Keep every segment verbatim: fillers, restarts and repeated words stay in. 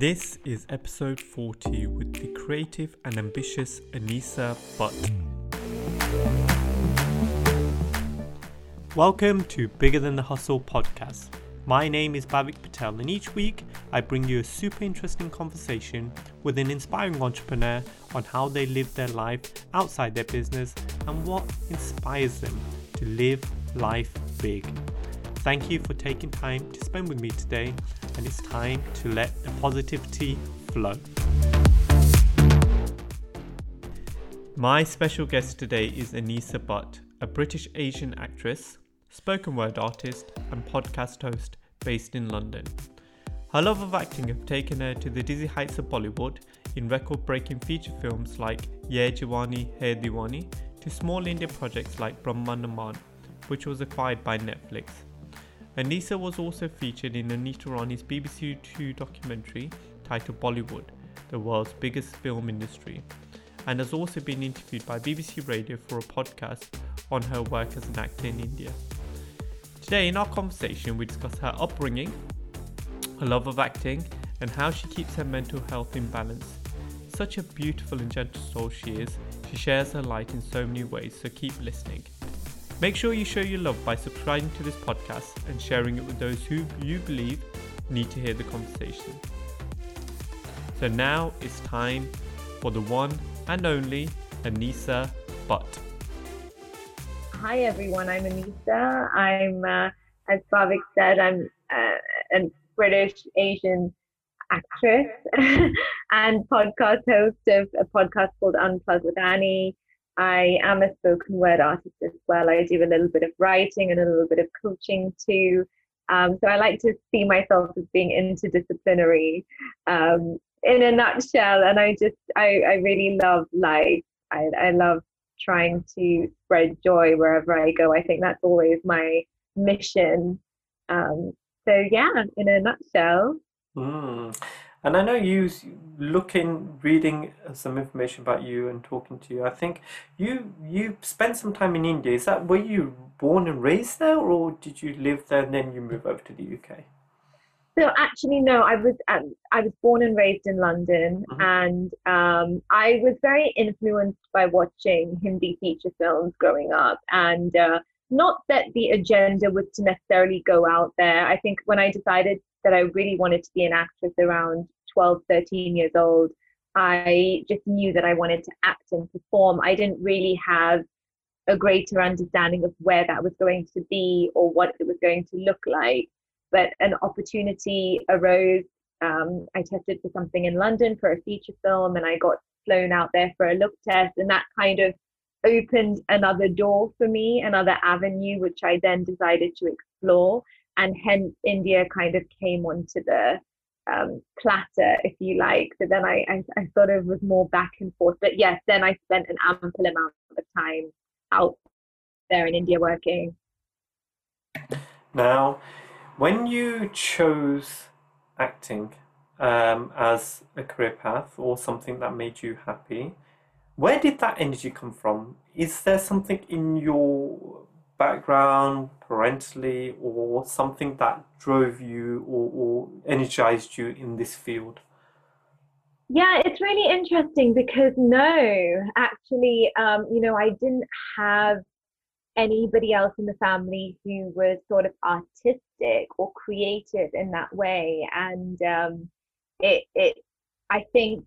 This is episode forty with the creative and ambitious Anisha Butt. Welcome to Bigger Than the Hustle podcast. My name is Bhavik Patel, and each week I bring you a super interesting conversation with an inspiring entrepreneur on how they live their life outside their business and what inspires them to live life big. Thank you for taking time to spend with me today, and it's time to let the positivity flow. My special guest today is Anisha Butt, a British Asian actress, spoken word artist and podcast host based in London. Her love of acting have taken her to the dizzy heights of Bollywood in record-breaking feature films like Yeh Jawaani Hai Deewani to small Indian projects like Brahmanaman, which was acquired by Netflix. Anisha was also featured in Anita Rani's B B C Two documentary titled Bollywood, the world's biggest film industry, and has also been interviewed by B B C Radio for a podcast on her work as an actor in India. Today in our conversation we discuss her upbringing, her love of acting, and how she keeps her mental health in balance. Such a beautiful and gentle soul she is. She shares her light in so many ways, so keep listening. Make sure you show your love by subscribing to this podcast and sharing it with those who you believe need to hear the conversation. So now it's time for the one and only Anisha Butt. Hi everyone, I'm Anisha. I'm, uh, as Bhavik said, I'm uh, a British Asian actress and podcast host of a podcast called Unplugged with Annie. I am a spoken word artist as well. I do a little bit of writing and a little bit of coaching too. Um, so I like to see myself as being interdisciplinary um, in a nutshell. And I just, I, I really love life. I, I love trying to spread joy wherever I go. I think that's always my mission. Um, so yeah, in a nutshell. Mm. And I know you, looking, reading some information about you and talking to you, I think you you spent some time in India. Is that, were you born and raised there, or did you live there and then you move over to the U K? So actually, no, I was um, I was born and raised in London, mm-hmm. and um, I was very influenced by watching Hindi feature films growing up, and uh, not that the agenda was to necessarily go out there. I think when I decided that I really wanted to be an actress around twelve, thirteen years old, I just knew that I wanted to act and perform. I didn't really have a greater understanding of where that was going to be or what it was going to look like. But an opportunity arose. Um, I tested for something in London for a feature film, and I got flown out there for a look test. And that kind of opened another door for me, another avenue, which I then decided to explore. And hence India kind of came onto the um, platter, if you like. So then I, I, I sort of was more back and forth. But yes, then I spent an ample amount of time out there in India working. Now, when you chose acting um, as a career path or something that made you happy, where did that energy come from? Is there something in your background, parentally, or something that drove you or, or energized you in this field? Yeah, it's really interesting because no, actually, um, you know, I didn't have anybody else in the family who was sort of artistic or creative in that way. And um, it, it, I think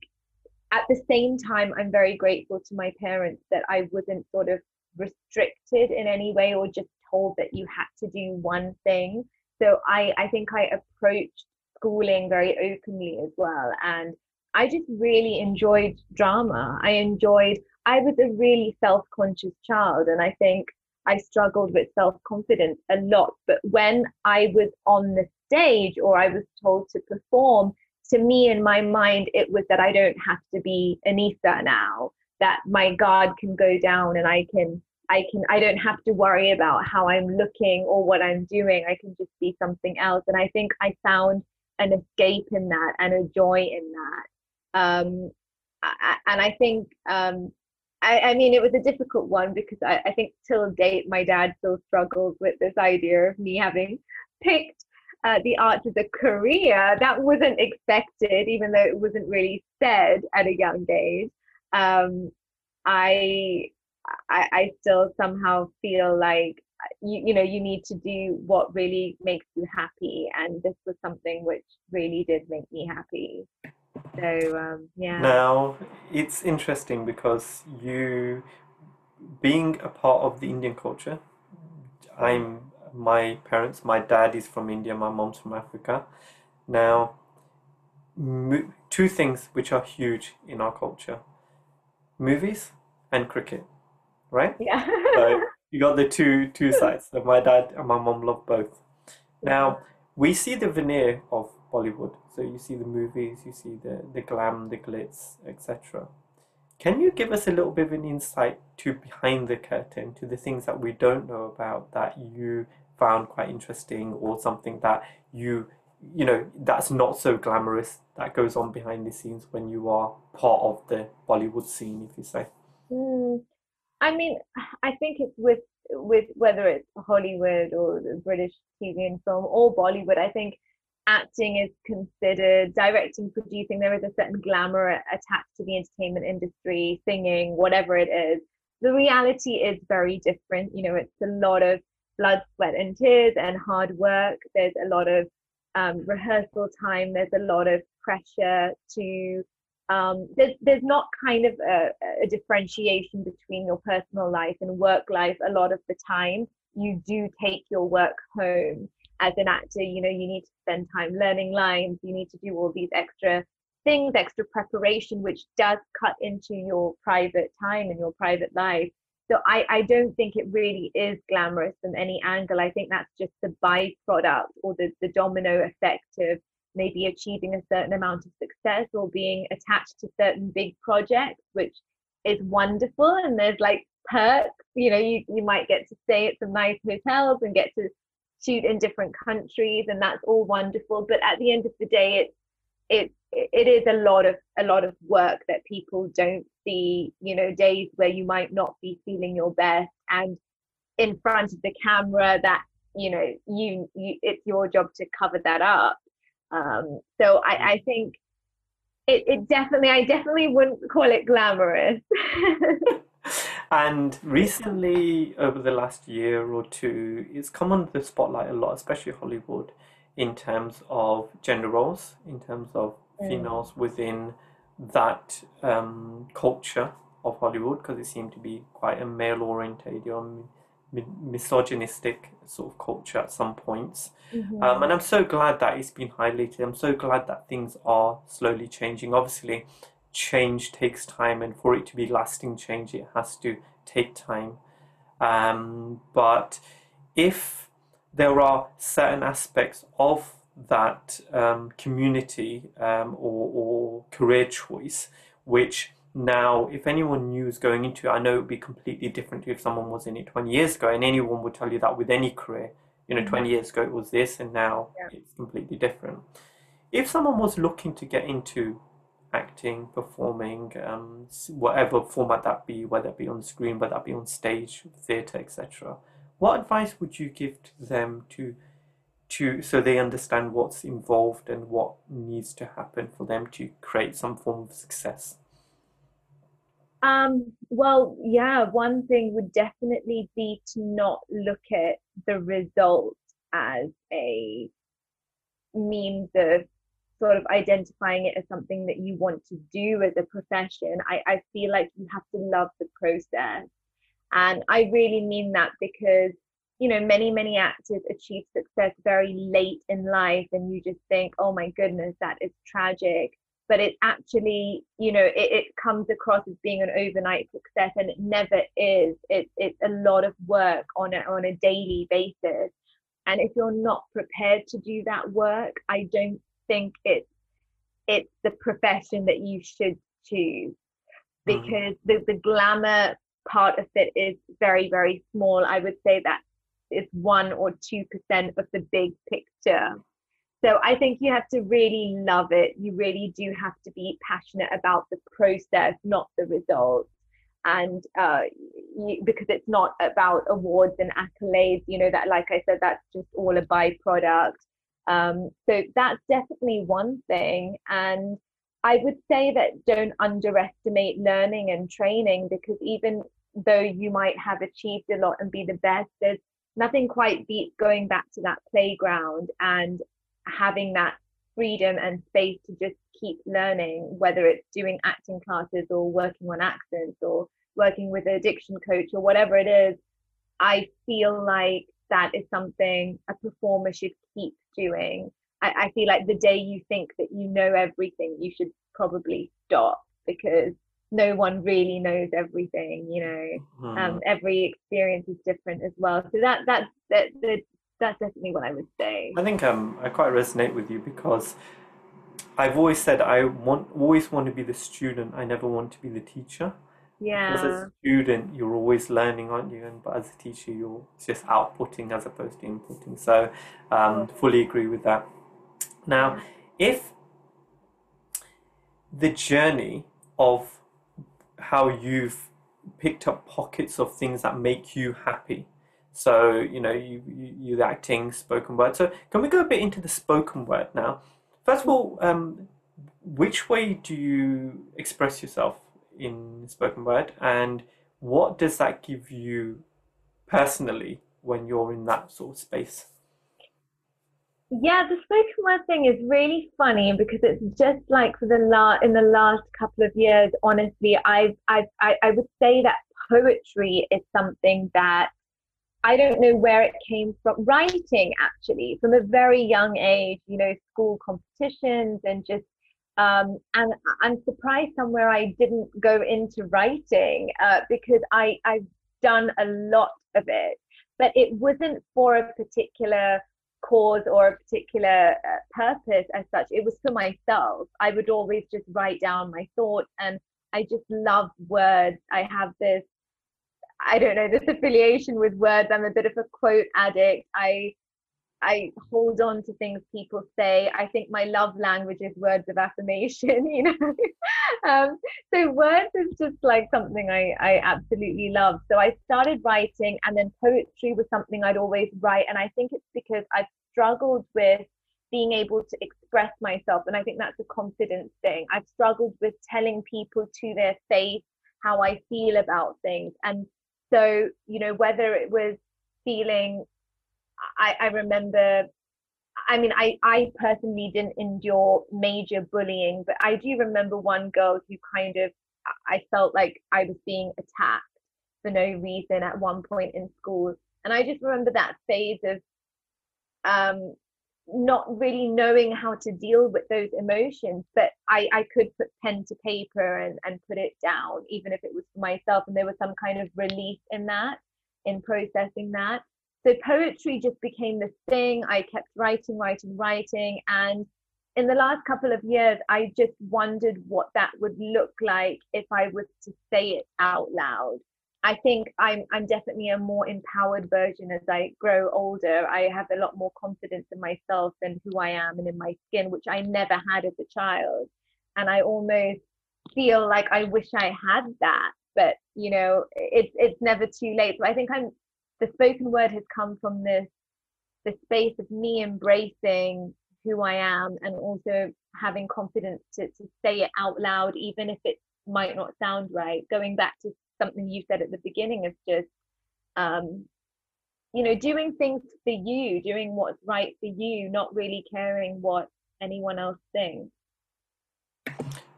at the same time, I'm very grateful to my parents that I wasn't sort of restricted in any way or just told that you had to do one thing. So I, I think I approached schooling very openly as well, and I just really enjoyed drama. I enjoyed I was a really self-conscious child, and I think I struggled with self-confidence a lot, but when I was on the stage or I was told to perform, to me in my mind it was that I don't have to be Anisha now, that my guard can go down and I can, I can, I don't have to worry about how I'm looking or what I'm doing. I can just be something else. And I think I found an escape in that and a joy in that. Um, I, and I think, um, I, I mean, it was a difficult one because I, I think till date, my dad still struggles with this idea of me having picked uh, the arts as a career, that wasn't expected, even though it wasn't really said at a young age. Um, I, I, I still somehow feel like, you, you know, you need to do what really makes you happy. And this was something which really did make me happy. So, um, yeah. Now, it's interesting because you, being a part of the Indian culture, I'm, my parents, my dad is from India, my mom's from Africa. Now, two things which are huge in our culture, movies and cricket, right? Yeah. So you got the two two sides. So my dad and my mom love both. Now, we see the veneer of Bollywood. So you see the movies, you see the, the glam, the glitz, et cetera. Can you give us a little bit of an insight to behind the curtain, to the things that we don't know about that you found quite interesting, or something that you, you know, that's not so glamorous that goes on behind the scenes when you are part of the Bollywood scene, if you say? Mm, I mean, I think it's with, with whether it's Hollywood or the British T V and film or Bollywood, I think acting is considered, directing, producing, there is a certain glamour attached to the entertainment industry, singing, whatever it is. The reality is very different. You know, it's a lot of blood, sweat and tears and hard work. There's a lot of um, rehearsal time. There's a lot of pressure to, um, there's, there's not kind of a, a differentiation between your personal life and work life. A lot of the time you do take your work home. As an actor, you know, you need to spend time learning lines, you need to do all these extra things, extra preparation, which does cut into your private time and your private life. So I, I don't think it really is glamorous from any angle. I think that's just the byproduct or the, the domino effect of maybe achieving a certain amount of success or being attached to certain big projects, which is wonderful. And there's like perks, you know, you, you might get to stay at some nice hotels and get to shoot in different countries, and that's all wonderful. But at the end of the day, it it it is a lot of a lot of work that people don't see. You know, days where you might not be feeling your best, and in front of the camera, that you know, you, you it's your job to cover that up. Um, so I, I think it it definitely I definitely wouldn't call it glamorous. And recently, over the last year or two, it's come under the spotlight a lot, especially Hollywood, in terms of gender roles, in terms of mm. females within that um, culture of Hollywood, because it seemed to be quite a male-oriented or misogynistic sort of culture at some points. Mm-hmm. Um, and I'm so glad that it's been highlighted. I'm so glad that things are slowly changing. Obviously, change takes time, and for it to be lasting change it has to take time, um, but if there are certain aspects of that um, community um, or, or career choice which now if anyone knew is going into it, I know it would be completely different if someone was in it twenty years ago, and anyone would tell you that with any career, you know, mm-hmm. twenty years ago it was this and now yeah. it's completely different. If someone was looking to get into acting, performing, um, whatever format that be, whether it be on screen, whether that be on stage, theatre, et cetera, what advice would you give to them to, to so they understand what's involved and what needs to happen for them to create some form of success? Um, well, yeah, one thing would definitely be to not look at the result as a means of sort of identifying it as something that you want to do as a profession. I, I feel like you have to love the process. And I really mean that because, you know, many, many actors achieve success very late in life and you just think, oh my goodness, that is tragic. But it actually, you know, it, it comes across as being an overnight success, and it never is. It, it's a lot of work on a, on a daily basis. And if you're not prepared to do that work, I don't think it's it's the profession that you should choose, because mm-hmm. the, the glamour part of it is very, very small. I would say that it's one or two percent of the big picture. So I think you have to really love it. You really do have to be passionate about the process, not the results. And uh, you, because it's not about awards and accolades, you know, that, like I said, that's just all a byproduct. Um, so that's definitely one thing. And I would say that don't underestimate learning and training, because even though you might have achieved a lot and be the best, there's nothing quite beats going back to that playground and having that freedom and space to just keep learning, whether it's doing acting classes or working on accents or working with an addiction coach or whatever it is. I feel like that is something a performer should keep doing. I, I feel like the day you think that you know everything, you should probably stop, because no one really knows everything, you know. Mm. Um, every experience is different as well. So that that's that, that that's definitely what I would say. I think um I quite resonate with you, because I've always said I want always want to be the student. I never want to be the teacher. Yeah. Because as a student, you're always learning, aren't you? And but as a teacher, you're just outputting as opposed to inputting. So um, fully agree with that. Now, if the journey of how you've picked up pockets of things that make you happy. So, you know, you, you, you're acting, spoken word. So can we go a bit into the spoken word now? First of all, um, which way do you express yourself in spoken word, and what does that give you personally when you're in that sort of space? Yeah, the spoken word thing is really funny, because it's just like for the la- in the last couple of years, honestly, I've, I've, I, I would say that poetry is something that I don't know where it came from. Writing, actually, from a very young age, you know, school competitions and just, um, and I'm surprised somewhere I didn't go into writing, uh, because I, I've done a lot of it, but it wasn't for a particular cause or a particular uh, purpose as such. It was for myself. I would always just write down my thoughts, and I just love words. I have this, I don't know, this affiliation with words. I'm a bit of a quote addict. I I hold on to things people say. I think my love language is words of affirmation, you know. um, so words is just like something I, I absolutely love. So I started writing, and then poetry was something I'd always write. And I think it's because I've struggled with being able to express myself. And I think that's a confidence thing. I've struggled with telling people to their face how I feel about things. And so, you know, whether it was feeling, I, I remember, I mean, I, I personally didn't endure major bullying, but I do remember one girl who kind of, I felt like I was being attacked for no reason at one point in school. And I just remember that phase of um, not really knowing how to deal with those emotions, but I, I could put pen to paper and, and put it down, even if it was for myself. And there was some kind of release in that, in processing that. So poetry just became this thing. I kept writing, writing, writing. And in the last couple of years, I just wondered what that would look like if I was to say it out loud. I think I'm I'm definitely a more empowered version as I grow older. I have a lot more confidence in myself and who I am and in my skin, which I never had as a child. And I almost feel like I wish I had that, but you know, it's it's never too late. So I think I'm the spoken word has come from this the space of me embracing who I am and also having confidence to, to say it out loud, even if it might not sound right. Going back to something you said at the beginning of just um you know, doing things for you, doing what's right for you, not really caring what anyone else thinks.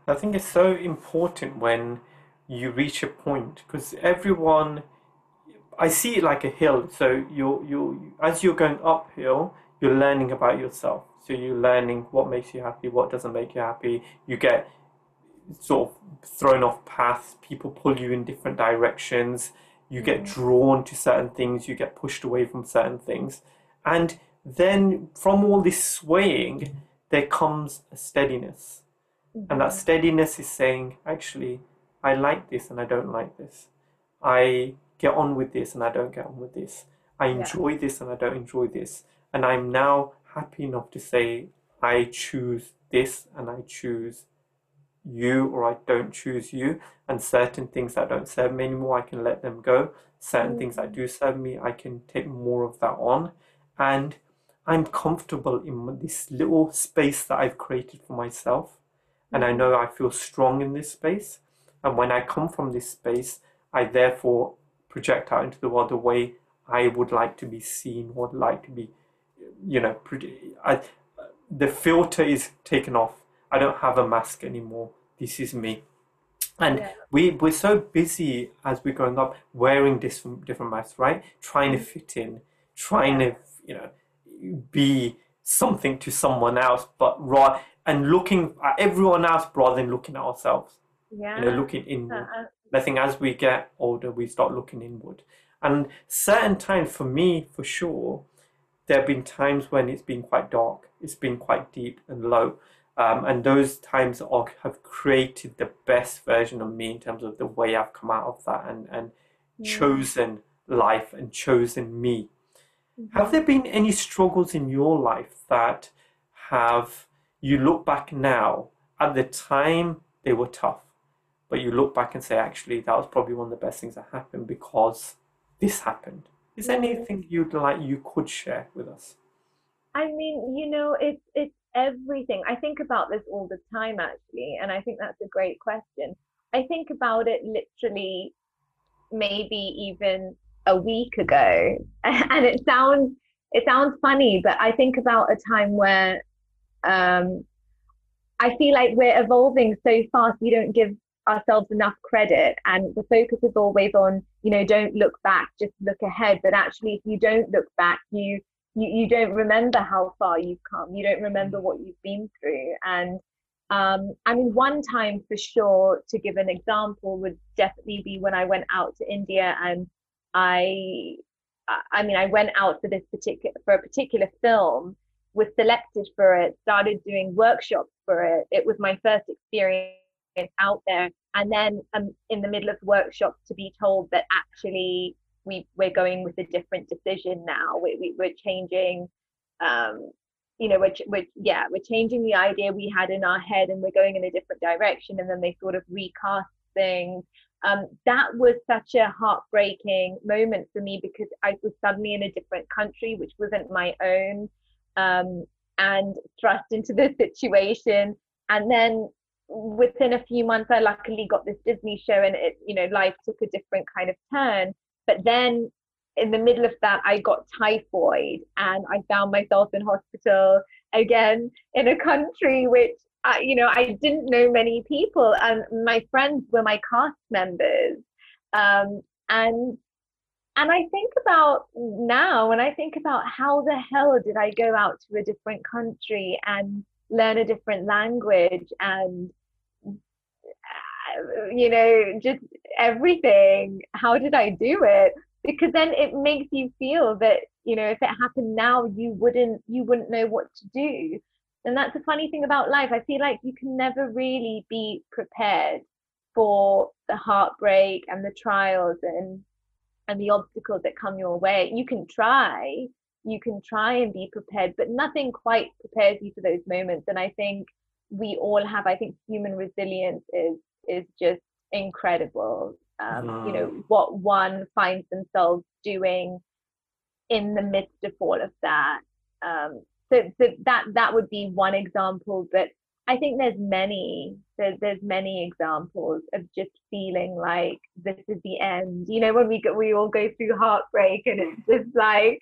I think it's so important when you reach a point, because everyone, I see it like a hill. So you're, you're, as you're going uphill, you're learning about yourself. So you're learning what makes you happy, what doesn't make you happy. You get sort of thrown off paths. People pull you in different directions. You mm-hmm. get drawn to certain things. You get pushed away from certain things. And then from all this swaying, there comes a steadiness. Mm-hmm. And that steadiness is saying, actually, I like this and I don't like this. I get on with this and I don't get on with this. I enjoy yeah. this and I don't enjoy this. And I'm now happy enough to say, I choose this and I choose you, or I don't choose you. And certain things that don't serve me anymore, I can let them go. Certain mm. things that do serve me, I can take more of that on. And I'm comfortable in this little space that I've created for myself. And I know I feel strong in this space. And when I come from this space, I therefore project out into the world the way I would like to be seen, would like to be, you know, I, the filter is taken off. I don't have a mask anymore. This is me. And yeah. we, we're so busy as we're growing up wearing different, different masks, right? Trying to fit in, trying to, you know, be something to someone else, but right, and looking at everyone else rather than looking at ourselves. Yeah. You know, looking inward. Uh, I think as we get older, we start looking inward. And certain times, for me, for sure, there have been times when it's been quite dark. It's been quite deep and low. Um, and those times are, have created the best version of me in terms of the way I've come out of that and, and yeah. chosen life and chosen me. Mm-hmm. Have there been any struggles in your life that have, you look back now, at the time they were tough, but you look back and say, actually, that was probably one of the best things that happened because this happened? Is there anything you'd like, you could share with us? I mean, you know, it's it's everything. I think about this all the time, actually, and I think that's a great question. I think about it literally maybe even a week ago, and it sounds it sounds funny, but I think about a time where um, I feel like we're evolving so fast. We don't give ourselves enough credit, and the focus is always on, you know, don't look back, just look ahead. But actually, if you don't look back, you you, you don't remember how far you've come, you don't remember what you've been through. And um I mean, one time for sure, to give an example, would definitely be when I went out to India, and I I mean I went out for this particular for a particular film, was selected for it, started doing workshops for it. It was my first experience out there, and then um, in the middle of the workshop to be told that actually we we're going with a different decision now. We, we we're changing, um, you know, we're, we're yeah we're changing the idea we had in our head, and we're going in a different direction. And then they sort of recast things. Um, that was such a heartbreaking moment for me, because I was suddenly in a different country, which wasn't my own, um, and thrust into this situation. And then within a few months, I luckily got this Disney show, and it, you know, life took a different kind of turn. But then in the middle of that, I got typhoid, and I found myself in hospital again in a country which, I, you know, I didn't know many people, and my friends were my cast members. Um, and and I think about now, and I think about how the hell did I go out to a different country and learn a different language, and you know, just everything. How did I do it? Because then it makes you feel that, you know, if it happened now, you wouldn't you wouldn't know what to do. And that's the funny thing about life. I feel like you can never really be prepared for the heartbreak and the trials and and the obstacles that come your way. You can try. You can try and be prepared, but nothing quite prepares you for those moments. And I think we all have, I think human resilience is is just incredible. Um, wow. You know, what one finds themselves doing in the midst of all of that. Um, so so that, that would be one example, but I think there's many, there, there's many examples of just feeling like this is the end. You know, when we go, we all go through heartbreak, and it's just like,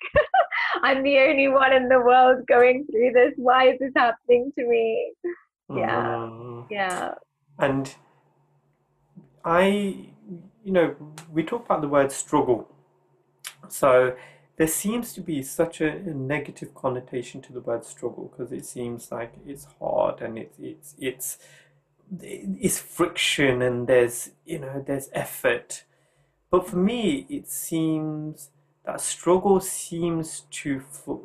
I'm the only one in the world going through this. Why is this happening to me? Yeah, um, yeah. And I, you know, we talk about the word struggle. So there seems to be such a, a negative connotation to the word struggle, because it seems like it's hard, and it's it's it's it's friction, and there's, you know, there's effort. But for me, it seems that struggle seems to f-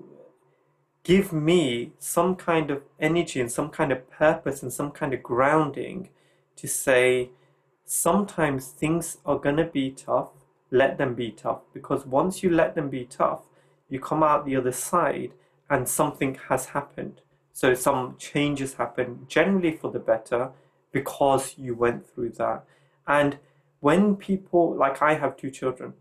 give me some kind of energy and some kind of purpose and some kind of grounding to say, sometimes things are going to be tough, let them be tough. Because once you let them be tough, you come out the other side and something has happened. So some changes happen, generally for the better, because you went through that. And when people, like I have two children,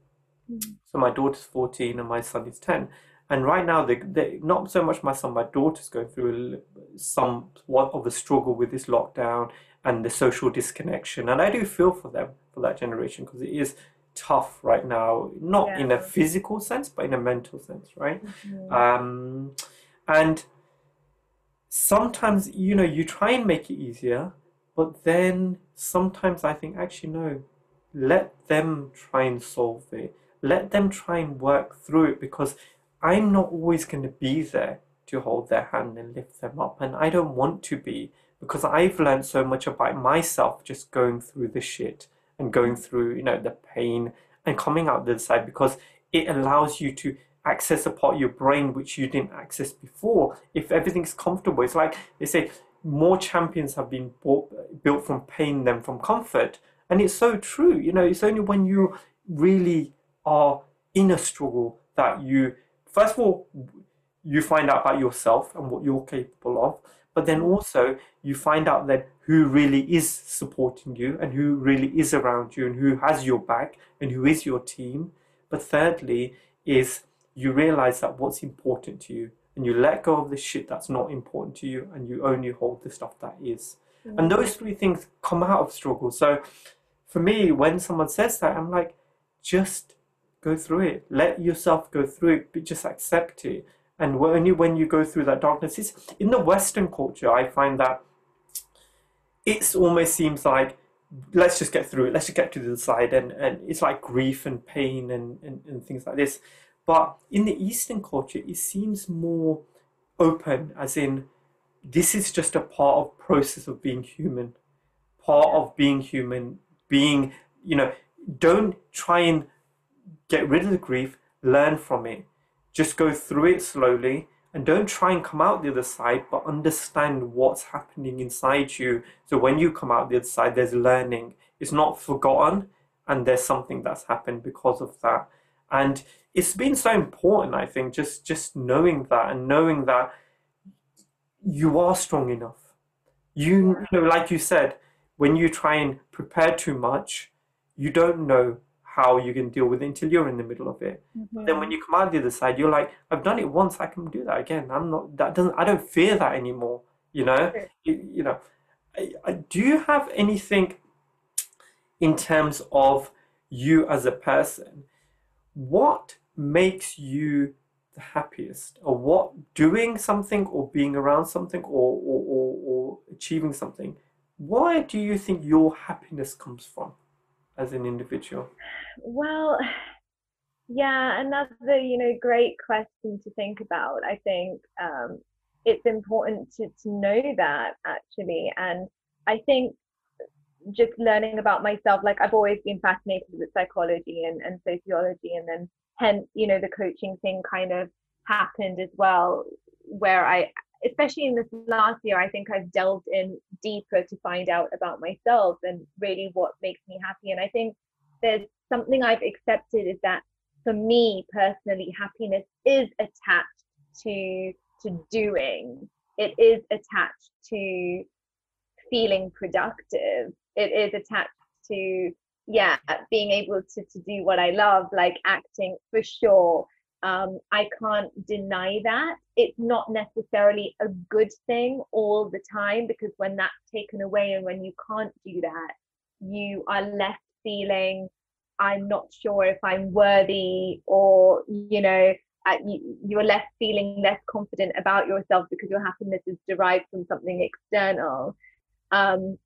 so my daughter's fourteen and my son is ten. And right now, they, they, not so much myself, my daughter's going through somewhat of a struggle with this lockdown and the social disconnection. And I do feel for them, for that generation, because it is tough right now, not yeah. in a physical sense, but in a mental sense, right? Mm-hmm. Um, and sometimes, you know, you try and make it easier, but then sometimes I think, actually, no, let them try and solve it. Let them try and work through it, because I'm not always going to be there to hold their hand and lift them up. And I don't want to be, because I've learned so much about myself just going through the shit and going through, you know, the pain and coming out the other side, because it allows you to access a part of your brain which you didn't access before. If everything's comfortable, it's like they say, more champions have been bought, built from pain than from comfort. And it's so true. You know, it's only when you really are in a struggle that you, first of all, you find out about yourself and what you're capable of, but then also you find out that who really is supporting you and who really is around you and who has your back and who is your team. But thirdly is you realize that what's important to you, and you let go of the shit that's not important to you, and you only hold the stuff that is. Mm-hmm. And those three things come out of struggle. So for me, when someone says that, I'm like, just go through it. Let yourself go through it, but just accept it. And only when you go through that darkness, it's, in the Western culture, I find that it almost seems like, let's just get through it. Let's just get to the side. And, and it's like grief and pain and, and, and things like this. But in the Eastern culture, it seems more open, as in, this is just a part of process of being human, part of being human, being, you know, don't try and get rid of the grief, learn from it. Just go through it slowly and don't try and come out the other side, but understand what's happening inside you. So when you come out the other side, there's learning. It's not forgotten, and there's something that's happened because of that. And it's been so important, I think, just, just knowing that and knowing that you are strong enough. You, you know, like you said, when you try and prepare too much, you don't know how you can deal with it until you're in the middle of it. Mm-hmm. Then when you come out the other side, you're like, I've done it once, I can do that again. I'm not, that doesn't, I don't fear that anymore. You know, okay. you, you know, I, I, do you have anything in terms of you as a person? What makes you the happiest, or what doing something or being around something or, or, or, or achieving something? Where do you think your happiness comes from as an individual? Well, yeah, another, you know, great question to think about. I think um, it's important to, to know that, actually. And I think just learning about myself, like I've always been fascinated with psychology and, and sociology, and then hence, you know, the coaching thing kind of happened as well, where I, especially in this last year, I think I've delved in deeper to find out about myself and really what makes me happy. And I think there's something I've accepted is that for me personally, happiness is attached to to doing. It is attached to feeling productive. It is attached to, yeah, being able to, to do what I love, like acting for sure. Um, I can't deny that. It's not necessarily a good thing all the time, because when that's taken away and when you can't do that, you are left feeling, I'm not sure if I'm worthy, or, you know, you're left feeling less confident about yourself because your happiness is derived from something external. Um,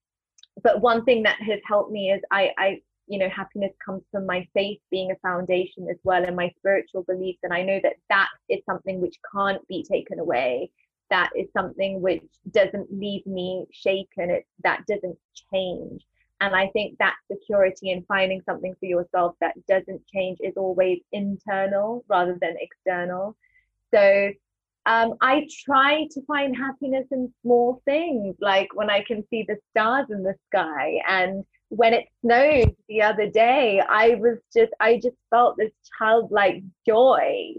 but one thing that has helped me is I, I you know, happiness comes from my faith being a foundation as well, and my spiritual beliefs. And I know that that is something which can't be taken away. That is something which doesn't leave me shaken. It, that doesn't change. And I think that security and finding something for yourself that doesn't change is always internal rather than external. So um, I try to find happiness in small things, like when I can see the stars in the sky. And when it snowed the other day, I was just, I just felt this childlike joy,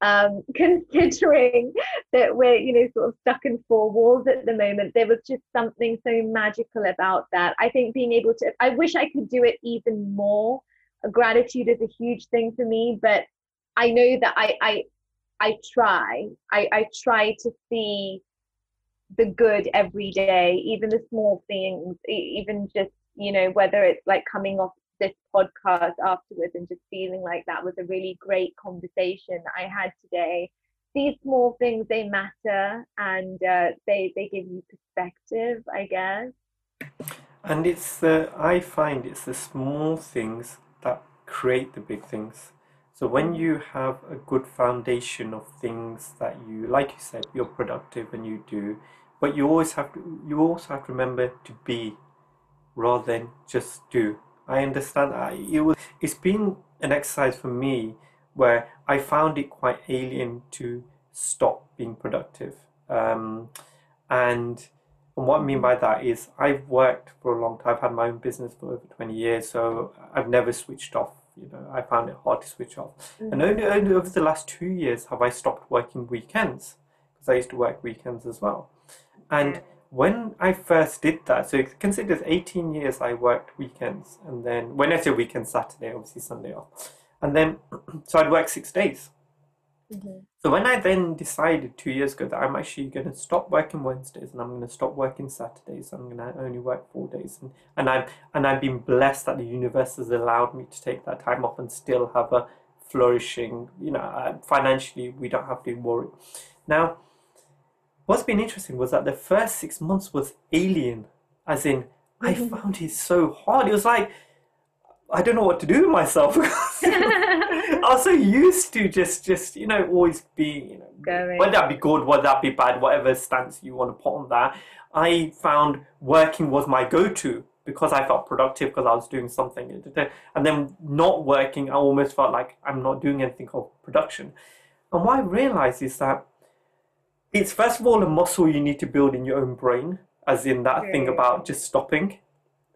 um, considering that we're, you know, sort of stuck in four walls at the moment. There was just something so magical about that. I think being able to, I wish I could do it even more. Gratitude is a huge thing for me, but I know that I, I, I try. I, I try to see the good every day, even the small things, even just, you know, whether it's like coming off this podcast afterwards and just feeling like that was a really great conversation that I had today. These small things, they matter, and uh, they they give you perspective, I guess. And it's uh, I find it's the small things that create the big things. So when you have a good foundation of things that you, like you said, you're productive and you do, but you always have to, you also have to remember to be rather than just do. I understand that. It was, it's been an exercise for me where I found it quite alien to stop being productive. Um, and, and what I mean by that is I've worked for a long time. I've had my own business for over twenty years, so I've never switched off. You know, I found it hard to switch off. Mm-hmm. And only, only over the last two years have I stopped working weekends, because I used to work weekends as well. And when I first did that, so consider it's eighteen years I worked weekends. And then, when I say weekend, Saturday, obviously Sunday off. And then, so I'd work six days. Mm-hmm. So when I then decided two years ago that I'm actually going to stop working Wednesdays and I'm going to stop working Saturdays, I'm going to only work four days. And, and, I've, and I've been blessed that the universe has allowed me to take that time off and still have a flourishing, you know, financially, we don't have to worry. Now, what's been interesting was that the first six months was alien, as in, mm-hmm. I found it so hard. It was like, I don't know what to do with myself. I was so used to just, just you know, always being, you know, going. Whether that be good, whether that be bad, whatever stance you want to put on that. I found working was my go-to because I felt productive because I was doing something. And then not working, I almost felt like I'm not doing anything called production. And what I realized is that it's, first of all, a muscle you need to build in your own brain, as in that True. Thing about just stopping.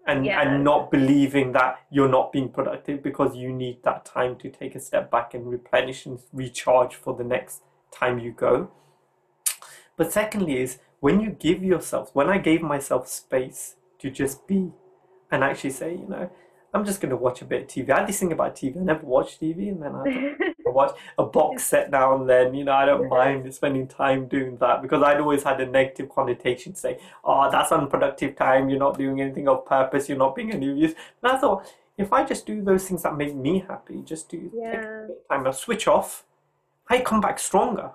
And yeah. and not believing that you're not being productive, because you need that time to take a step back and replenish and recharge for the next time you go. But secondly is when you give yourself, when I gave myself space to just be and actually say, you know, I'm just going to watch a bit of T V. I had this thing about T V. I never watched T V, and then I watch a box set now and then. You know, I don't mind spending time doing that, because I'd always had a negative connotation to say, oh, that's unproductive time. You're not doing anything of purpose. You're not being any use. And I thought, if I just do those things that make me happy, just do yeah. time, I'll switch off, I come back stronger.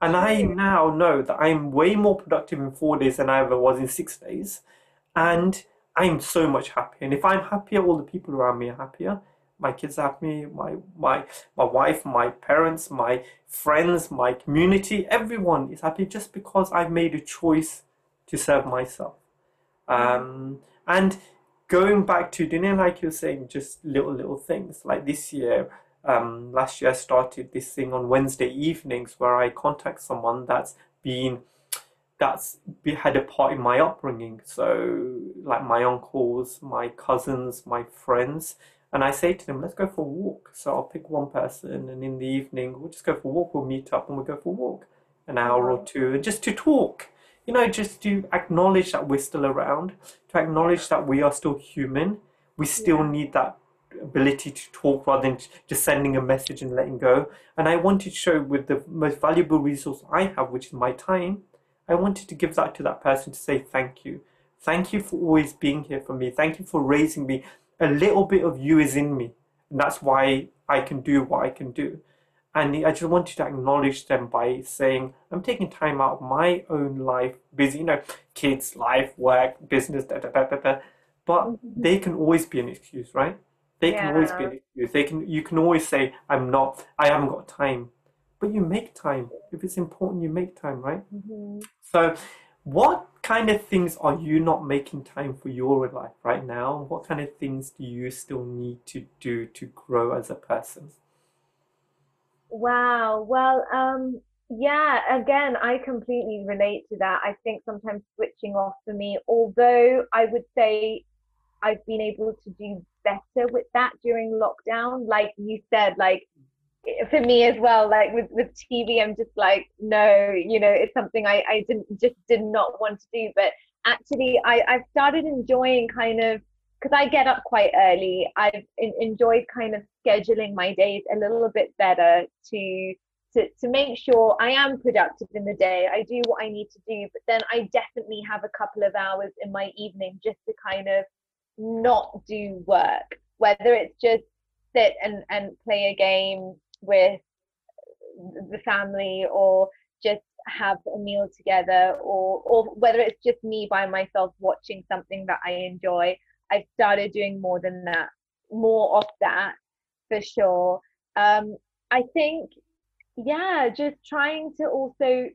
And I now know that I'm way more productive in four days than I ever was in six days. And I'm so much happier, and if I'm happier, all the people around me are happier. My kids are happy, my my my wife, my parents, my friends, my community, everyone is happy just because I've made a choice to serve myself. Um, and going back to dinner, like you were saying, just little, little things. Like this year, um, last year I started this thing on Wednesday evenings where I contact someone that's been that's had a part in my upbringing. So like my uncles, my cousins, my friends, and I say to them, let's go for a walk. So I'll pick one person, and in the evening we'll just go for a walk, we'll meet up and we'll go for a walk, an hour or two, and just to talk, you know, just to acknowledge that we're still around, to acknowledge that we are still human. We still yeah. need that ability to talk rather than just sending a message and letting go. And I wanted to show, with the most valuable resource I have, which is my time, I wanted to give that to that person to say thank you. Thank you for always being here for me. Thank you for raising me. A little bit of you is in me. And that's why I can do what I can do. And I just wanted to acknowledge them by saying, I'm taking time out of my own life, busy, you know, kids, life, work, business, da da da da da. But they can always be an excuse, right? They yeah. can always be an excuse. They can, you can always say, I'm not, I haven't got time. But you make time. If it's important, you make time, right? Mm-hmm. So what kind of things are you not making time for your life right now? What kind of things do you still need to do to grow as a person? Wow. Well, um, yeah, again, I completely relate to that. I think sometimes switching off for me, although I would say I've been able to do better with that during lockdown. Like you said, like, for me as well, like with, with T V, I'm just like, no, you know, it's something I, I didn't just did not want to do. But actually, I, I've started enjoying kind of, because I get up quite early, I've in, enjoyed kind of scheduling my days a little bit better to to, to make sure I am productive in the day. I do what I need to do, but then I definitely have a couple of hours in my evening just to kind of not do work, whether it's just sit and, and play a game with the family, or just have a meal together, or or whether it's just me by myself watching something that I enjoy. I've started doing more than that, more of that for sure. Um, I think, yeah, just trying to also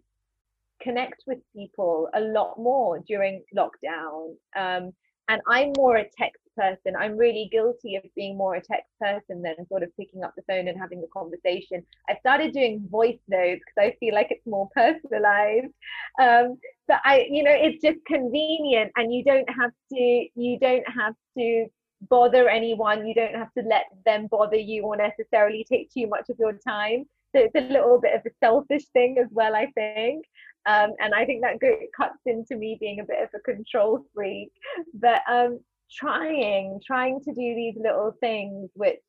connect with people a lot more during lockdown. Um, and I'm more a text person. I'm really guilty of being more a text person than sort of picking up the phone and having the conversation. I've started doing voice notes because I feel like it's more personalized. Um, but I, you know, it's just convenient, and you don't have to, you don't have to bother anyone. You don't have to let them bother you or necessarily take too much of your time. So it's a little bit of a selfish thing as well, I think. Um, and I think that cuts into me being a bit of a control freak. But um, trying, trying to do these little things which,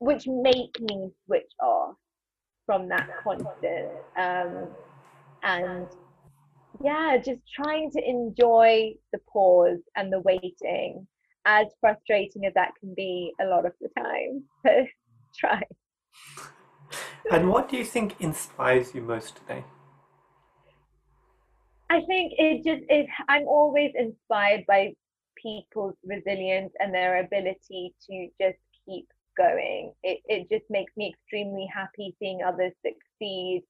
which make me switch off from that constant. Um, and yeah, just trying to enjoy the pause and the waiting, as frustrating as that can be a lot of the time. So try. And what do you think inspires you most today? I think it just is, I'm always inspired by people's resilience and their ability to just keep going. It, it just makes me extremely happy seeing others succeed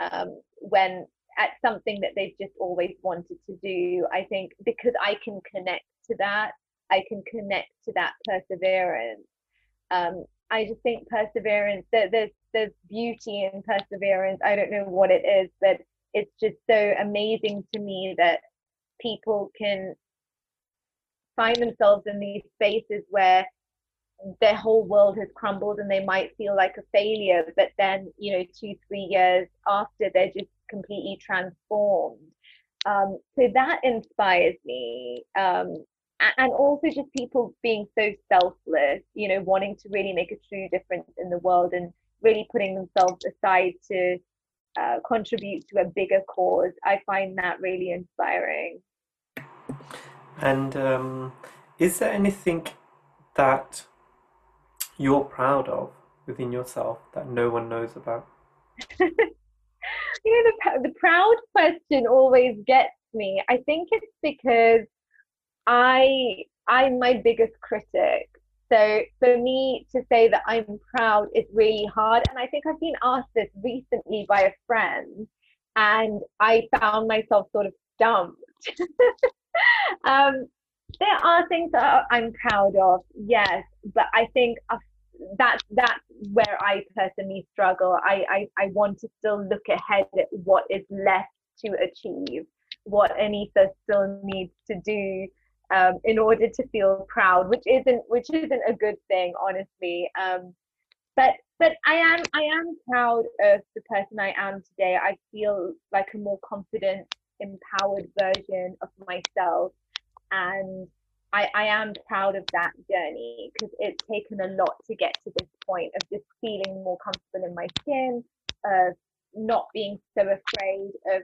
um, when at something that they've just always wanted to do. I think because I can connect to that, I can connect to that perseverance. Um, I just think perseverance, there, there's, there's beauty in perseverance. I don't know what it is, but it's just so amazing to me that people can find themselves in these spaces where their whole world has crumbled and they might feel like a failure, but then, you know, two, three years after, they're just completely transformed. Um, so that inspires me. Um, and also just people being so selfless, you know, wanting to really make a true difference in the world and really putting themselves aside to Uh, contribute to a bigger cause. I find that really inspiring. And um, is there anything that you're proud of within yourself that no one knows about? You know, the, the proud question always gets me. I think it's because I, I'm my biggest critic. So for me to say that I'm proud is really hard. And I think I've been asked this recently by a friend, and I found myself sort of stumped. um, there are things that I'm proud of, yes, but I think that, that's where I personally struggle. I, I, I want to still look ahead at what is left to achieve, what Anisha still needs to do Um, in order to feel proud, which isn't which isn't a good thing, honestly. Um, but but I am I am proud of the person I am today. I feel like a more confident, empowered version of myself, and I, I am proud of that journey because it's taken a lot to get to this point of just feeling more comfortable in my skin, of not being so afraid, of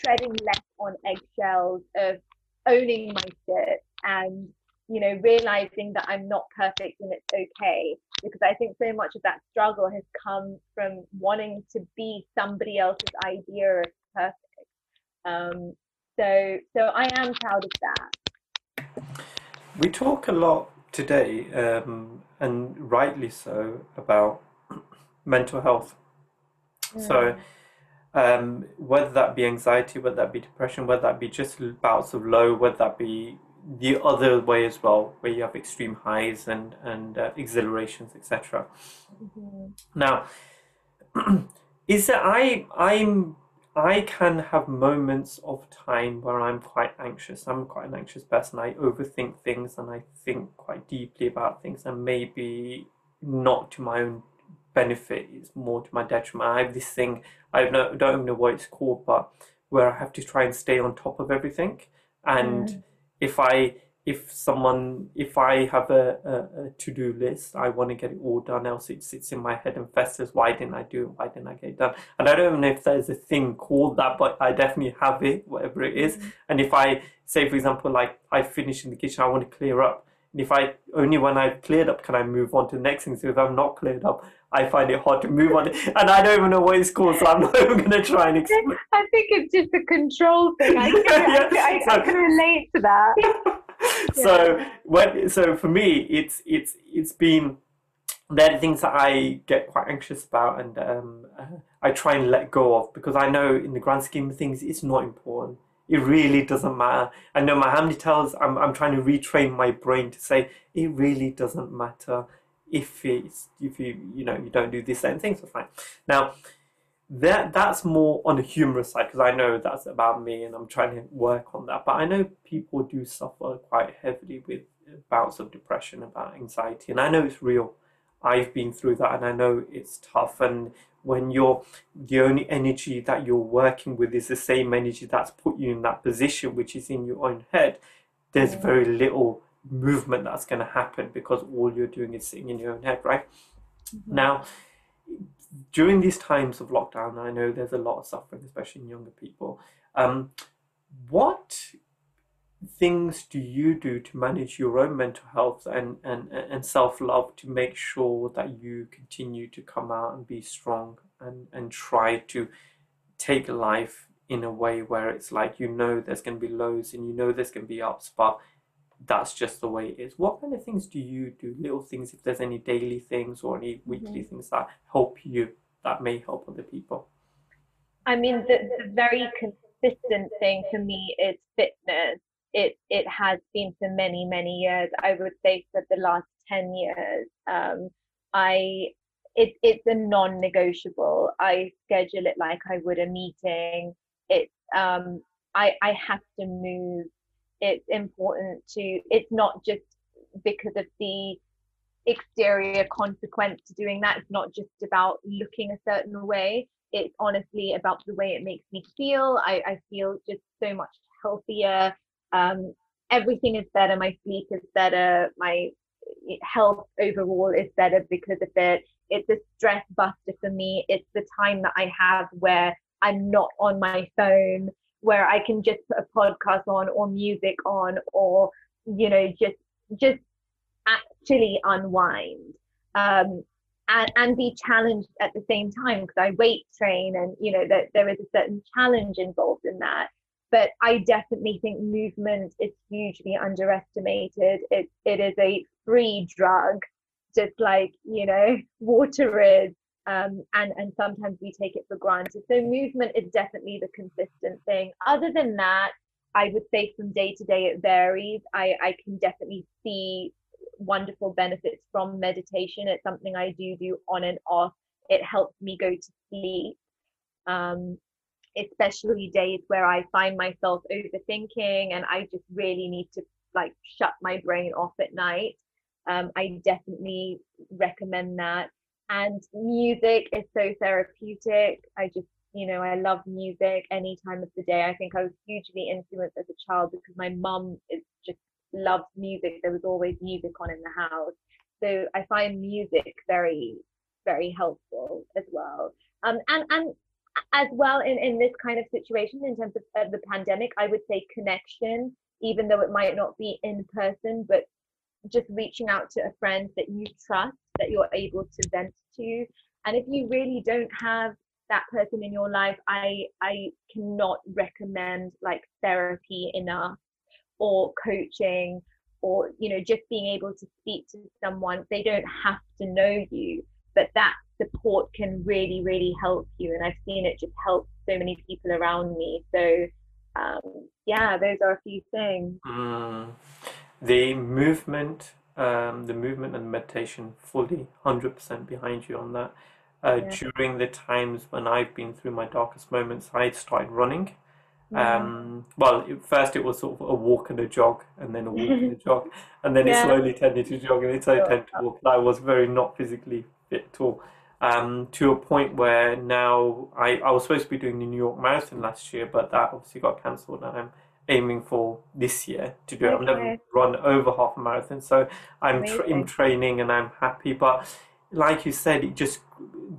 treading less on eggshells, of owning my shit, and you know, realizing that I'm not perfect and it's okay, because I think so much of that struggle has come from wanting to be somebody else's idea of perfect. Um, so, so I am proud of that. We talk a lot today, um, and rightly so, about mental health. Mm. So. Um, whether that be anxiety, whether that be depression, whether that be just bouts of low, whether that be the other way as well, where you have extreme highs and, and uh, exhilarations, et cetera. Mm-hmm. Now, is that I, I'm, I can have moments of time where I'm quite anxious. I'm quite an anxious person. I overthink things and I think quite deeply about things, and maybe not to my own benefit, is more to my detriment. I have this thing, I don't even know what it's called, but where I have to try and stay on top of everything, and mm. if I if someone, if I have a, a, a to-do list, I want to get it all done, else it sits in my head and festers, why didn't I do it, why didn't I get it done? And I don't know if there's a thing called that, but I definitely have it, whatever it is. Mm-hmm. And if I, say for example, like I finish in the kitchen, I want to clear up. And if I, only when I've cleared up can I move on to the next thing. So if I'm not cleared up, I find it hard to move on. And I don't even know what it's called, so I'm not even going to try and explain. I think it's just a control thing. I can, yeah, yeah. I, I, I can relate to that. So yeah. when so for me it's it's it's been, there are things that I get quite anxious about, and um, I try and let go of, because I know in the grand scheme of things it's not important. It really doesn't matter. I know my family tells I'm I'm trying to retrain my brain to say it really doesn't matter if it's if you you know you don't do this certain things, so fine. Now that that's more on the humorous side, because I know that's about me and I'm trying to work on that. But I know people do suffer quite heavily with bouts of depression, about anxiety, and I know it's real. I've been through that and I know it's tough. And when you're, the only energy that you're working with is the same energy that's put you in that position, which is in your own head, there's very little movement that's going to happen, because all you're doing is sitting in your own head, right? Mm-hmm. Now, during these times of lockdown, I know there's a lot of suffering, especially in younger people. Um, what things do you do to manage your own mental health and, and, and self-love to make sure that you continue to come out and be strong and, and try to take life in a way where it's like, you know, there's going to be lows and you know there's going to be ups, but that's just the way it is. What kind of things do you do? Little things, if there's any daily things or any weekly mm-hmm. things that help you, that may help other people. I mean, the, the very consistent thing for me is fitness. It it has been for many, many years. I would say for the last ten years. Um, I it, it's a non-negotiable. I schedule it like I would a meeting. It's um, I, I have to move. It's important to, it's not just because of the exterior consequence to doing that. It's not just about looking a certain way. It's honestly about the way it makes me feel. I, I feel just so much healthier. Um, everything is better. My sleep is better. My health overall is better because of it. It's a stress buster for me. It's the time that I have where I'm not on my phone, where I can just put a podcast on or music on, or, you know, just just actually unwind um, and, and be challenged at the same time, because I weight train and, you know, that there is a certain challenge involved in that. But I definitely think movement is hugely underestimated. It, it is a free drug, just like, you know, water is. Um, and, and sometimes we take it for granted. So movement is definitely the consistent thing. Other than that, I would say from day to day it varies. I, I can definitely see wonderful benefits from meditation. It's something I do do on and off. It helps me go to sleep, um, especially days where I find myself overthinking and I just really need to like shut my brain off at night. Um, I definitely recommend that. And music is so therapeutic. I just, you know, I love music any time of the day. I think I was hugely influenced as a child because my mum is just loved music. There was always music on in the house. So I find music very, very helpful as well. Um, and, and as well in, in this kind of situation, in terms of uh, the pandemic, I would say connection, even though it might not be in person, but just reaching out to a friend that you trust, that you're able to vent to. And if you really don't have that person in your life, I I cannot recommend like therapy enough, or coaching, or, you know, just being able to speak to someone. They don't have to know you, but that support can really, really help you. And I've seen it just help so many people around me. So um, yeah, those are a few things. Mm. The movement, um, the movement and meditation, fully one hundred percent behind you on that. Uh, yeah. During the times when I've been through my darkest moments, I started running. Yeah. Um, well, it, first it was sort of a walk and a jog, and then a walk and a jog, and then yeah. it slowly turned into jog, and it slowly turned to walk. I was very not physically fit at all. Um, to a point where now I, I was supposed to be doing the New York Marathon last year, but that obviously got cancelled, and I'm aiming for this year to do. I've never run over half a marathon, so I'm, tra- I'm training and I'm happy. But like you said, it just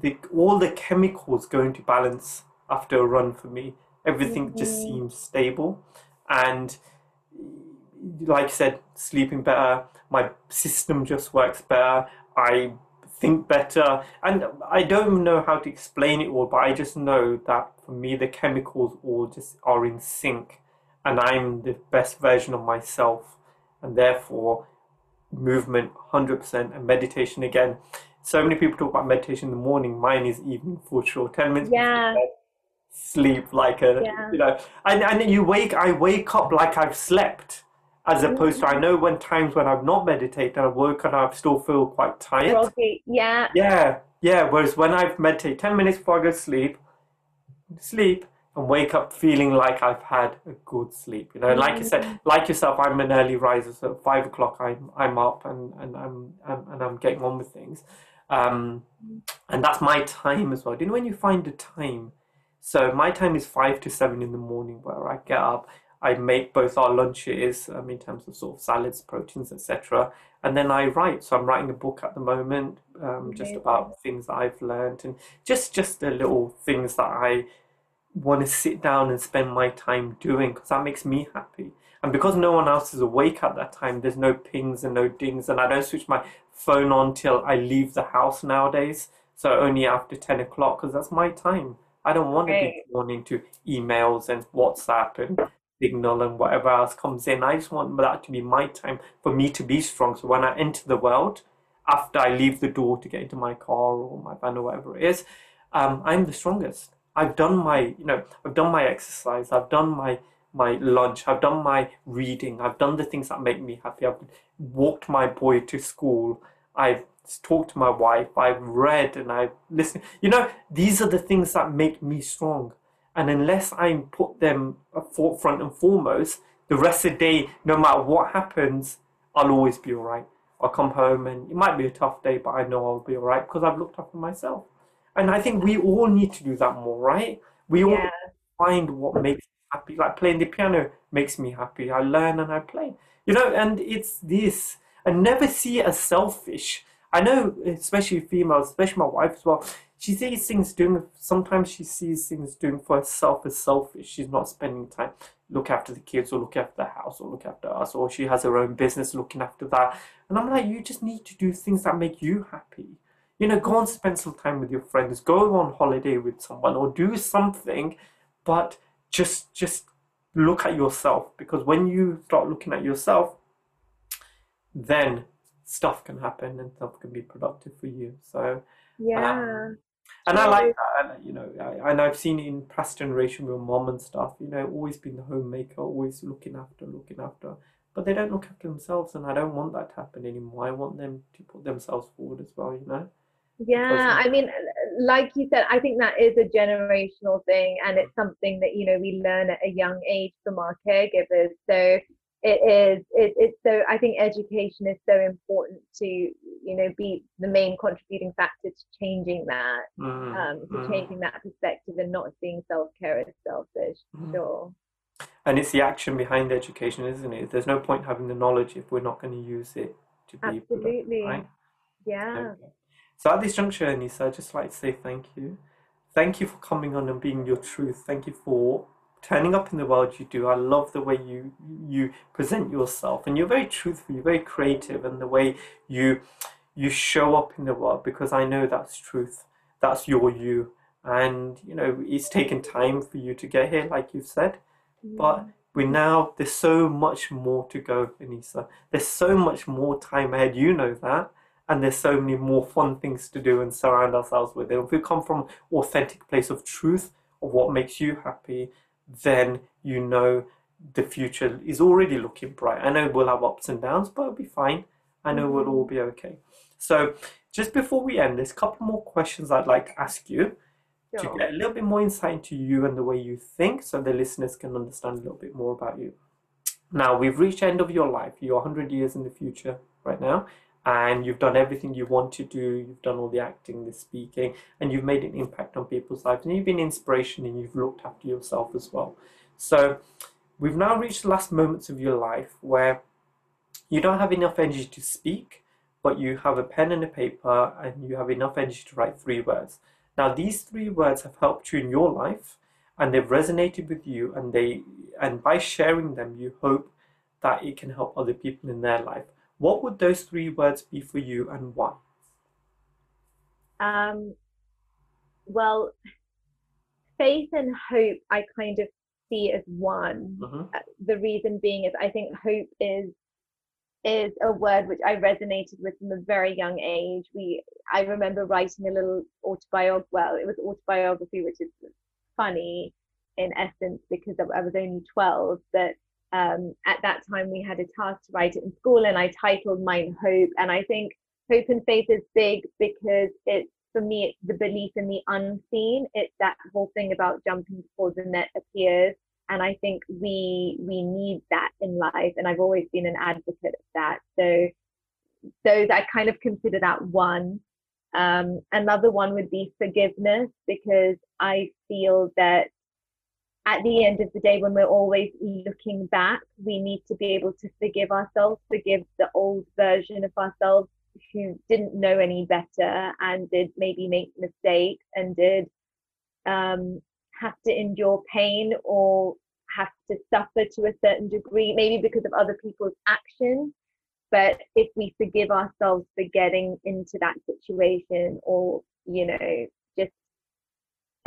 the, all the chemicals go into balance after a run for me. Everything mm-hmm. just seems stable, and like I said, sleeping better, my system just works better, I think better, and I don't know how to explain it all, but I just know that for me the chemicals all just are in sync, and I'm the best version of myself, and therefore movement one hundred percent and meditation again. So many people talk about meditation in the morning, mine is evening for sure, ten minutes yeah. before bed, sleep like a, yeah. you know, and, and you wake, I wake up like I've slept, as opposed to, I know when times when I've not meditated, I woke and I still feel quite tired. Okay. Yeah. Yeah. Yeah. Whereas when I've meditated ten minutes before I go to sleep, sleep and wake up feeling like I've had a good sleep. You know, mm-hmm. like you said, like yourself, I'm an early riser. So at five o'clock, I'm, I'm up and, and I'm, I'm, and I'm getting on with things. Um, and that's my time as well. Do you know when you find a time? So my time is five to seven in the morning where I get up. I make both our lunches um, in terms of sort of salads, proteins, et cetera. And then I write. So I'm writing a book at the moment, um, just about things that I've learned and just, just the little things that I want to sit down and spend my time doing, because that makes me happy. And because no one else is awake at that time, there's no pings and no dings. And I don't switch my phone on till I leave the house nowadays. So only after ten o'clock, because that's my time. I don't want right. to be responding to emails and WhatsApp and Signal and whatever else comes in. I just want that to be my time for me to be strong. So when I enter the world, after I leave the door to get into my car or my van or whatever it is, um, I'm the strongest. I've done my, you know, I've done my exercise. I've done my my lunch. I've done my reading. I've done the things that make me happy. I've walked my boy to school. I've talked to my wife. I've read and I've listened. You know, these are the things that make me strong. And unless I put them forefront and foremost, the rest of the day, no matter what happens, I'll always be all right. I'll come home and it might be a tough day, but I know I'll be all right because I've looked after myself. And I think we all need to do that more, right? We all yeah. find what makes me happy. Like playing the piano makes me happy. I learn and I play. You know, and it's this. And never see it as selfish. I know, especially females, especially my wife as well, she sees things doing, sometimes she sees things doing for herself as selfish. She's not spending time look after the kids or look after the house or look after us, or she has her own business looking after that. And I'm like, you just need to do things that make you happy. You know, go and spend some time with your friends, go on holiday with someone or do something, but just just look at yourself, because when you start looking at yourself, then stuff can happen and stuff can be productive for you. So yeah. Um, and I like that, you know, I, and I've seen it in past generation with mom and stuff, you know, always been the homemaker, always looking after, looking after, but they don't look after themselves, and I don't want that to happen anymore. I want them to put themselves forward as well, you know? Yeah, I mean, like you said, I think that is a generational thing, and it's something that, you know, we learn at a young age from our caregivers. So it is, it, it's so, I think education is so important to, you know, be the main contributing factor to changing that, mm, um, to mm. changing that perspective and not seeing self-care as selfish, mm. sure. And it's the action behind education, isn't it? There's no point having the knowledge if we're not going to use it to be Absolutely. Right? Yeah. Okay. So at this juncture, Anissa, I'd just like to say thank you. Thank you for coming on and being your truth. Thank you for turning up in the world you do. I love the way you you present yourself, and you're very truthful, you're very creative, and the way you you show up in the world, because I know that's truth, that's your you. And you know, it's taken time for you to get here, like you've said, yeah. but we now, there's so much more to go, Anissa. There's so much more time ahead, you know that, and there's so many more fun things to do and surround ourselves with it. If we come from an authentic place of truth, of what makes you happy, then you know the future is already looking bright. I know we'll have ups and downs, but it'll be fine. I know we'll all be okay. So just before we end, there's a couple more questions I'd like to ask you sure. to get a little bit more insight into you and the way you think, so the listeners can understand a little bit more about you. Now, we've reached the end of your life. You're one hundred years in the future right now, and you've done everything you want to do. You've done all the acting, the speaking, and you've made an impact on people's lives, and you've been inspiration, and you've looked after yourself as well. So we've now reached the last moments of your life where you don't have enough energy to speak, but you have a pen and a paper and you have enough energy to write three words. Now these three words have helped you in your life and they've resonated with you, and they and by sharing them you hope that it can help other people in their life. What would those three words be for you and why? Um, well, faith and hope I kind of see as one. Mm-hmm. The reason being is I think hope is is a word which I resonated with from a very young age. We I remember writing a little autobiography, well, it was autobiography, which is funny in essence because I was only twelve, but um, at that time we had a task to write it in school, and I titled mine Hope. And I think hope and faith is big because it's, for me, it's the belief in the unseen. It's that whole thing about jumping before the net appears. And I think we we need that in life. And I've always been an advocate of that. So those, I kind of consider that one. Um, another one would be forgiveness, because I feel that at the end of the day, when we're always looking back, we need to be able to forgive ourselves, forgive the old version of ourselves who didn't know any better and did maybe make mistakes and did um, have to endure pain or have to suffer to a certain degree, maybe because of other people's actions. But if we forgive ourselves for getting into that situation, or, you know, just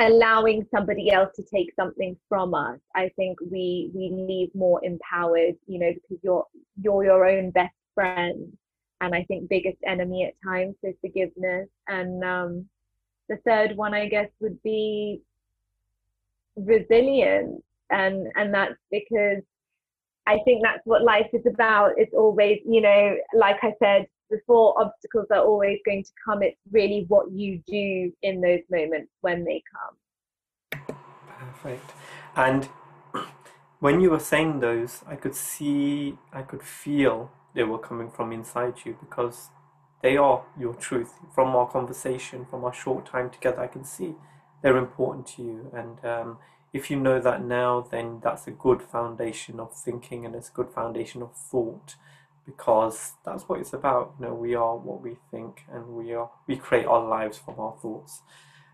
allowing somebody else to take something from us, I think we we leave more empowered, you know, because you're you're your own best friend. And I think biggest enemy at times is forgiveness. And um, the third one, I guess, would be resilience. And, and that's because I think that's what life is about. It's always, you know, like I said before, obstacles are always going to come. It's really what you do in those moments when they come. Perfect. And when you were saying those, I could see, I could feel they were coming from inside you, because they are your truth. From our conversation, from our short time together, I can see they're important to you. And um, if you know that now, then that's a good foundation of thinking, and it's a good foundation of thought, because that's what it's about. You know, we are what we think, and we are we create our lives from our thoughts.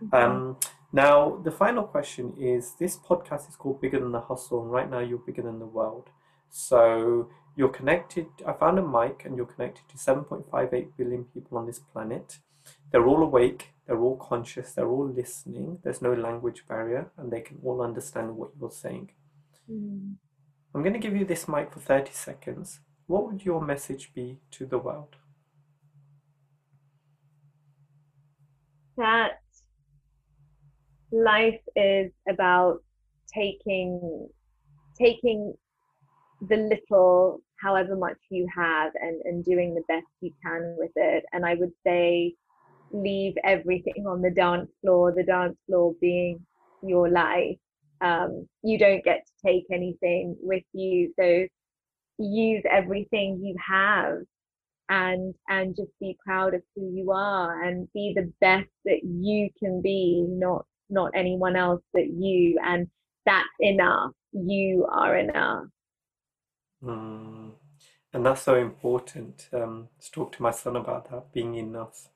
Mm-hmm. Um, now, the final question is, this podcast is called Bigger Than the Hustle, and right now you're bigger than the world. So you're connected, I found a mic, and you're connected to seven point five eight billion people on this planet. They're all awake, they're all conscious, they're all listening, there's no language barrier, and they can all understand what you're saying. Mm. I'm going to give you this mic for thirty seconds. What would your message be to the world? That life is about taking, taking the little, however much you have, and, and doing the best you can with it. And I would say, leave everything on the dance floor, the dance floor being your life. Um, you don't get to take anything with you. So use everything you have, and, and just be proud of who you are, and be the best that you can be, not, not anyone else but you. And that's enough. You are enough. Mm. And that's so important. Um, I talked to my son about that, being enough.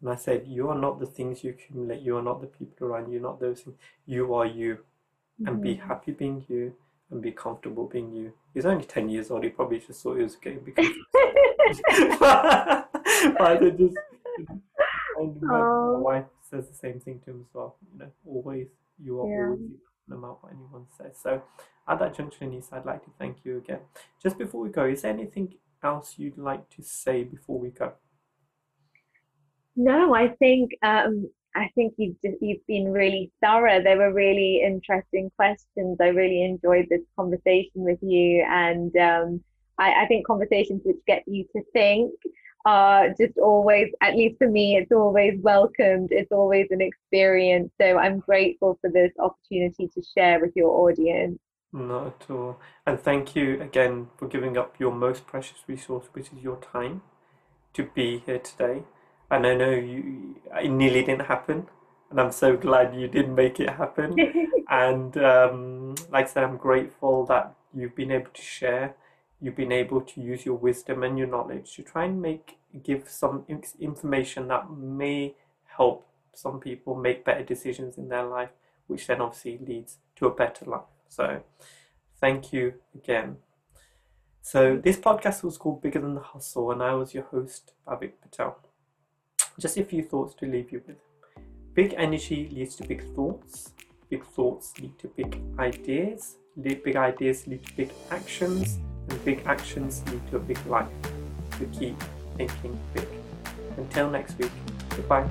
And I said, you are not the things you accumulate. You are not the people around you. Not those things. You are you. Mm-hmm. And be happy being you, and be comfortable being you. He's only ten years old. He probably just thought he was okay because I just, you know, and my, my wife says the same thing to him as well. You know, always, you are yeah. always you. No matter what anyone says. So at that junction, Anisha, I'd like to thank you again. Just before we go, is there anything else you'd like to say before we go? No, I think um, I think you've you've been really thorough. They were really interesting questions. I really enjoyed this conversation with you, and um, I, I think conversations which get you to think are just always, at least for me, it's always welcomed. It's always an experience. So I'm grateful for this opportunity to share with your audience. Not at all. And thank you again for giving up your most precious resource, which is your time, to be here today. And I know you, it nearly didn't happen, and I'm so glad you did make it happen. And um, like I said, I'm grateful that you've been able to share, you've been able to use your wisdom and your knowledge to try and make give some information that may help some people make better decisions in their life, which then obviously leads to a better life. So thank you again. So this podcast was called Bigger Than the Hustle, and I was your host, Bhavik Patel. Just a few thoughts to leave you with. Big energy leads to big thoughts. Big thoughts lead to big ideas. Big ideas lead to big actions. And big actions lead to a big life. So keep thinking big. Until next week, goodbye.